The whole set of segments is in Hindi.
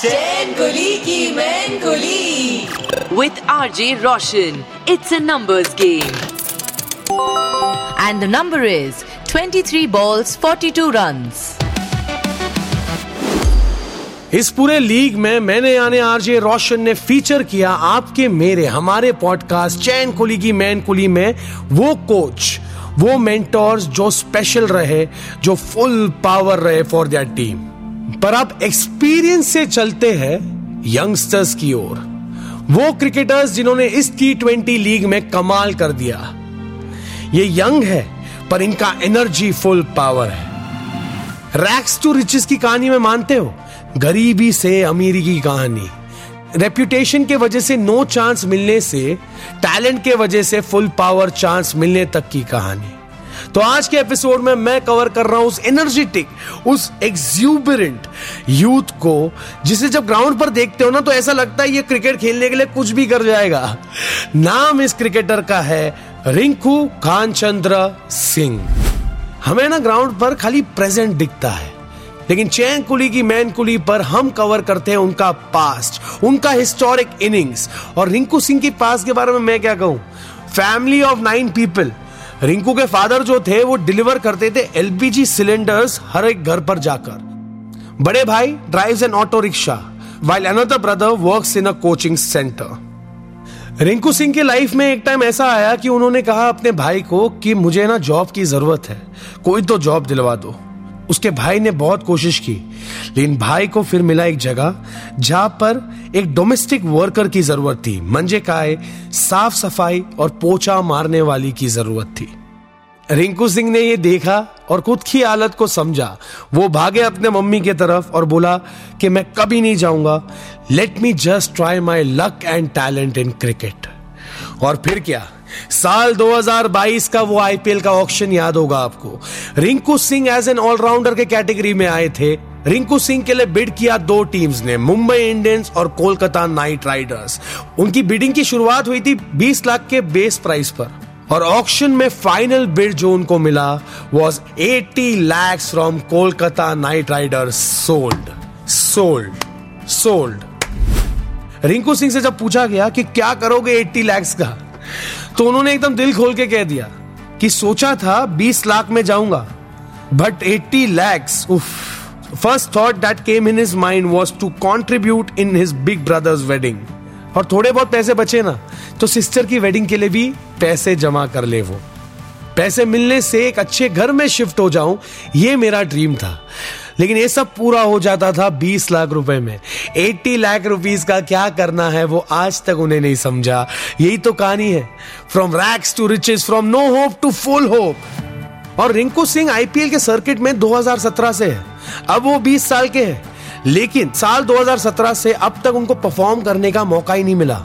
Chhain Kuli Ki Main Kuli with RJ Roshan. It's a numbers game. And the number is 23 balls, 42 runs. इस पूरे लीग में मैंने यानी आरजे रोशन ने फीचर किया आपके मेरे हमारे पॉडकास्ट चैन कुली की मैन कुली में वो कोच, वो मेंटोर्स जो स्पेशल रहे, जो फुल पावर रहे फॉर देयर टीम। पर अब एक्सपीरियंस से चलते हैं यंगस्टर्स की ओर, वो क्रिकेटर्स जिन्होंने इस T20 लीग में कमाल कर दिया। ये यंग है पर इनका एनर्जी फुल पावर है। रैक्स टू रिचेस की कहानी में मानते हो, गरीबी से अमीरी की कहानी, रेप्यूटेशन के वजह से नो चांस मिलने से टैलेंट के वजह से फुल पावर चांस मिलने तक की कहानी। तो आज के एपिसोड में मैं कवर कर रहा हूं उस एनर्जेटिक, उस एक्सुबरेंट यूथ को जिसे जब ग्राउंड पर देखते हो ना तो ऐसा लगता है ये क्रिकेट खेलने के लिए कुछ भी कर जाएगा। नाम इस क्रिकेटर का है रिंकू खानचंद्र सिंह। हमें ना ग्राउंड पर खाली प्रेजेंट दिखता है, लेकिन चैन कुली की मैन कुली पर हम कवर करते हैं उनका पास्ट, उनका हिस्टोरिक इनिंग्स। और रिंकू सिंह की पास्ट के बारे में मैं क्या कहूं, फैमिली ऑफ 9 पीपल। रिंकू के फादर जो थे वो डिलीवर करते थे एलपीजी सिलेंडर्स हर एक घर पर जाकर। बड़े भाई drives an auto rickshaw while another brother works in a coaching centre. Rinku Singh की लाइफ में एक टाइम ऐसा आया कि उन्होंने कहा अपने भाई को कि मुझे ना जॉब की जरूरत है, कोई तो जॉब दिलवा दो। उसके भाई ने बहुत कोशिश की, लेकिन भाई को फिर मिला एक जगह जहां पर एक डोमेस्टिक वर्कर की जरूरत थी, मंजे काय, साफ सफाई और पोछा मारने वाली की जरूरत थी। रिंकू सिंह ने ये देखा और खुद की हालत को समझा। वो भागे अपने मम्मी के तरफ और बोला कि मैं कभी नहीं जाऊंगा, let me just try my luck and talent in cricket. और फिर क्या, साल 2022 का वो आईपीएल का ऑक्शन याद होगा आपको। Rinku Singh as an allrounder के कैटेगरी में आए थे। रिंकू सिंह के लिए बिड किया 2 टीम्स ने, मुंबई इंडियंस और कोलकाता नाइट राइडर्स। उनकी बिडिंग की शुरुआत हुई थी 20 लाख के बेस प्राइस पर और ऑक्शन में फाइनल बिड जो उनको मिला was 80 lakh from Kolkata Knight Riders. Sold. Rinku Singh से जब पूछा गया कि क्या करोगे 80 लाख का, तो उन्होंने एकदम दिल खोल के कह दिया कि सोचा था 20 लाख में जाऊंगा, बट 80 lakhs, उफ। First thought that came in his mind was to contribute in his big brother's wedding. और थोड़े बहुत पैसे बचे ना तो सिस्टर की वेडिंग के लिए भी पैसे जमा कर ले। वो पैसे मिलने से एक अच्छे घर में शिफ्ट हो जाऊं, ये मेरा ड्रीम था। लेकिन ये सब पूरा हो जाता था 20 लाख रुपए में। 80 लाख रुपीस का क्या करना है वो आज तक उन्हें नहीं समझा। यही तो कहानी है, from rags to riches, from no hope to full hope. और रिंकू सिंह आईपीएल के सर्किट में 2017 से है। अब वो 20 साल के हैं, लेकिन साल 2017 से अब तक उनको परफॉर्म करने का मौका ही नहीं मिला।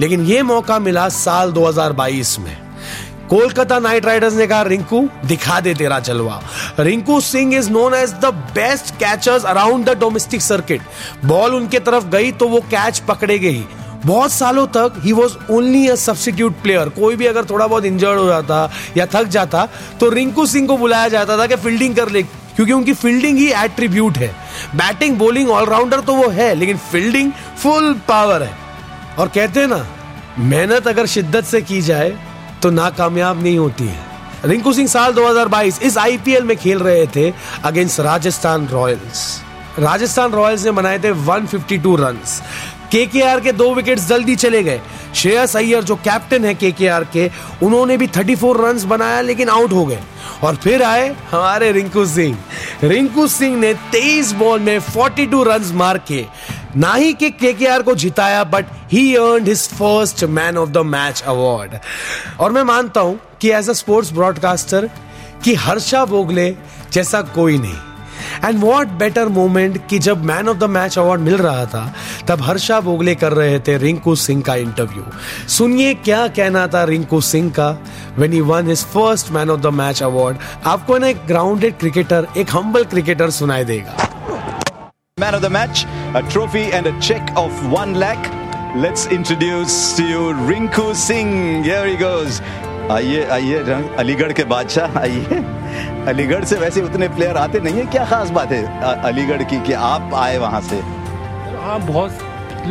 लेकिन ये मौका मिला साल 2022 में। कोलकाता नाइट राइडर्स ने कहा, रिंकू दिखा दे तेरा जलवा। Rinku Singh is known as the best catchers around the domestic circuit. Ball उनके तरफ गई तो वो कैच पकड़ेंगे ही। बहुत सालों तक he was only a substitute player. कोई भी अगर थोड़ा बहुत इंजर्ड हो जाता या थक जाता तो रिंकू सिंह को बुलाया जाता था कि फील्डिंग कर ले, क्योंकि उनकी फील्डिंग ही एट्रीब्यूट है। बैटिंग बॉलिंग ऑलराउंडर तो वो है, लेकिन फील्डिंग फुल पावर है। और कहते हैं ना, मेहनत अगर शिद्दत से की जाए तो नाकामयाब नहीं होती है। रिंकू सिंह साल 2022 इस आईपीएल में खेल रहे थे against Rajasthan Royals. Rajasthan Royals ने बनाए थे 152 रन्स। केकेआर के 2 विकेट्स जल्दी चले गए। श्रेयस अय्यर जो कैप्टन है केकेआर के, उन्होंने भी 34 रन्स बनाया लेकिन आउट हो गए। और फिर आए हमारे रिंकू सिंह। रिंकू सिंह ने 23 बॉल में 42 रन्स मार के ना ही कि केकेआर को जिताया, but he earned his first man of the match award. और मैं मानता हूं कि एज अ स्पोर्ट्स ब्रॉडकास्टर कि हर्षा भोगले जैसा कोई नहीं। एंड व्हाट बेटर मोमेंट कि जब man of the match award मिल रहा था तब हर्षा भोगले कर रहे थे रिंकू सिंह का इंटरव्यू। सुनिए क्या कहना था रिंकू सिंह का when he won his first man of the match award. आपको ना एक ग्राउंडेड क्रिकेटर, एक हम्बल क्रिकेटर सुनाई देगा। Man of the match, a trophy and a check of 1 lakh. Let's introduce to you Rinku Singh. Here he goes. आइए अलीगढ़ के बादशाह। आइए, अलीगढ़ से वैसे उतने प्लेयर आते नहीं है, क्या खास बात है अलीगढ़ की कि आप आए वहाँ से? हाँ, बहुत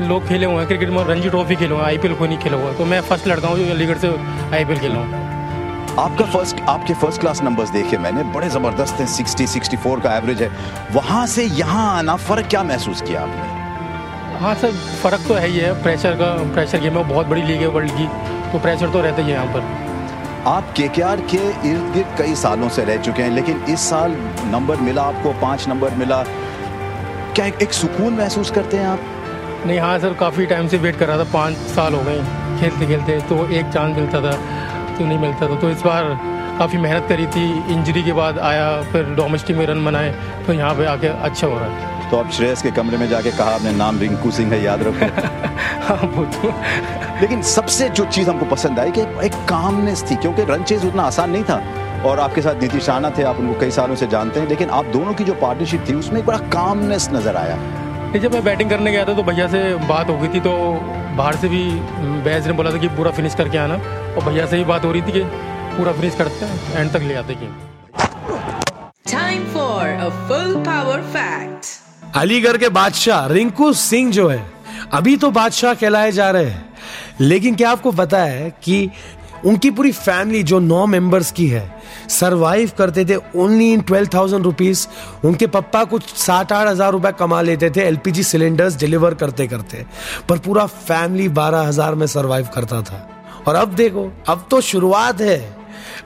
लोग खेले हुए हैं क्रिकेट में, रणजी ट्रॉफी खेले हुए हैं, आईपीएल को नहीं खेला हुआ, तो मैं फर्स्ट लड़का हूँ जो अलीगढ़ से आईपीएल खेला हूँ। आपके फर्स्ट क्लास नंबर्स देखे मैंने, बड़े जबरदस्त हैं, 60-64 का एवरेज है। वहाँ से यहाँ आना, फर्क क्या महसूस किया आपने? हाँ सर, फर्क तो है ही है, प्रेशर गेम है, बहुत बड़ी लीग है वर्ल्ड की, तो प्रेशर तो रहता ही है यहाँ पर। आप केकेआर के इर्द गिर्द कई सालों से रह चुके हैं, लेकिन इस साल नंबर मिला आपको, 5 नंबर मिला, क्या एक सुकून महसूस करते हैं आप? नहीं, हाँ सर, काफ़ी टाइम से वेट कर रहा था, 5 साल हो गए खेलते खेलते, तो एक चांस मिलता था तो नहीं मिलता था, तो इस बार काफ़ी मेहनत करी थी, इंजरी के बाद आया, फिर डोमेस्टिक में रन बनाए, तो यहाँ पे आके अच्छा हो रहा है। तो आप श्रेयस के कमरे में जाके कहा आपने नाम रिंकू सिंह है, याद रखो। हाँ वो तो। लेकिन सबसे जो चीज़ हमको पसंद आई कि एक कामनेस थी, क्योंकि रन चेज उतना आसान नहीं था, और आपके साथ नीतीश राणा थे, आप उनको कई सालों से जानते हैं, लेकिन आप दोनों की जो पार्टनरशिप थी उसमें एक बड़ा कामनेस नज़र आया। जब मैं बैटिंग करने गया था तो भैया से बात हो गई थी, तो बाहर से भी बैच ने बोला था कि पूरा फिनिश करके आना, और भैया से ही बात हो रही थी कि पूरा फिनिश करते हैं, एंड तक ले आते game. Time for a full power fact. Aligarh के बादशाह रिंकू सिंह जो है, अभी तो बादशाह कहलाए जा रहे हैं, लेकिन क्या आपको पता है कि उनकी पूरी फैमिली जो 9 मेंबर्स की है, सरवाइव करते थे ओनली इन 12,000 रुपीज़। उनके पप्पा कुछ 7-8 हज़ार रुपये कमा लेते थे LPG सिलेंडर्स डिलीवर करते करते, पर पूरा फैमिली 12,000 में सरवाइव करता था। और अब देखो, अब तो शुरुआत है,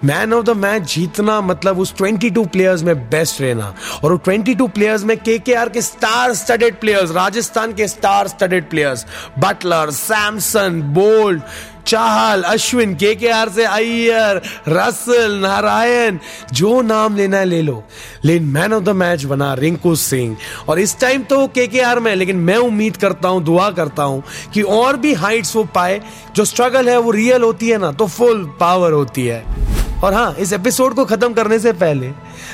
मैन ऑफ द मैच जीतना मतलब उस 22 प्लेयर्स में बेस्ट रहना, और 22 प्लेयर्स में केकेआर के स्टार स्टडेड प्लेयर्स, राजस्थान के star studded players, Buttler, Samson, Boult, Chahal, Ashwin, KKR से अय्यर, रसल, नारायण, जो नाम लेना है ले लो, लेकिन मैन ऑफ द मैच बना रिंकू सिंह। और इस टाइम तो केकेआर में, लेकिन मैं उम्मीद करता हूँ, दुआ करता हूँ कि और भी हाइट्स वो पाए। जो स्ट्रगल है वो रियल होती है ना, तो फुल पावर होती है। और हाँ, इस एपिसोड को खत्म करने से पहले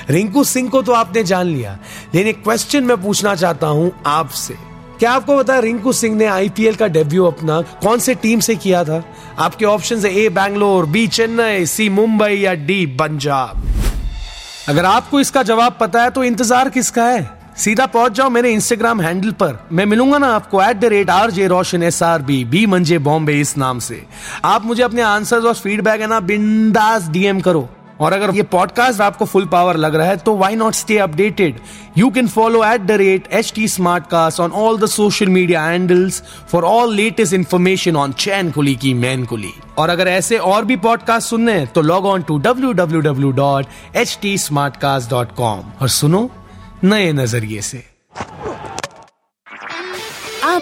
रिंकू सिंह को तो आपने जान लिया, लेकिन एक क्वेश्चन मैं पूछना चाहता हूँ आपसे। क्या आपको पता है रिंकू सिंह ने IPL का डेब्यू अपना कौन से टीम से किया था? आपके ऑप्शंस है A. Bangalore, B. Chennai, C. Mumbai या D. पंजाब। अगर आपको इसका जवाब पता है तो इंतजार किसका है, सीधा पहुंच जाओ मेरे Instagram हैंडल पर। मैं मिलूंगा ना आपको @RJ Roshan SRB B. मंजे बॉम्बे इस नाम से। आप मुझे अपने आंसर्स और फीडबैक है ना बिंदास DM करो। और अगर ये पॉडकास्ट आपको फुल पावर लग रहा है तो why not stay updated. You can follow @HT SmartCast on all the social media handles for all latest information on Chain कुली की मैन कुली। और अगर ऐसे और भी पॉडकास्ट सुनने हैं तो लॉग ऑन टू www.htsmartcast.com और सुनो नए नजरिए से। आप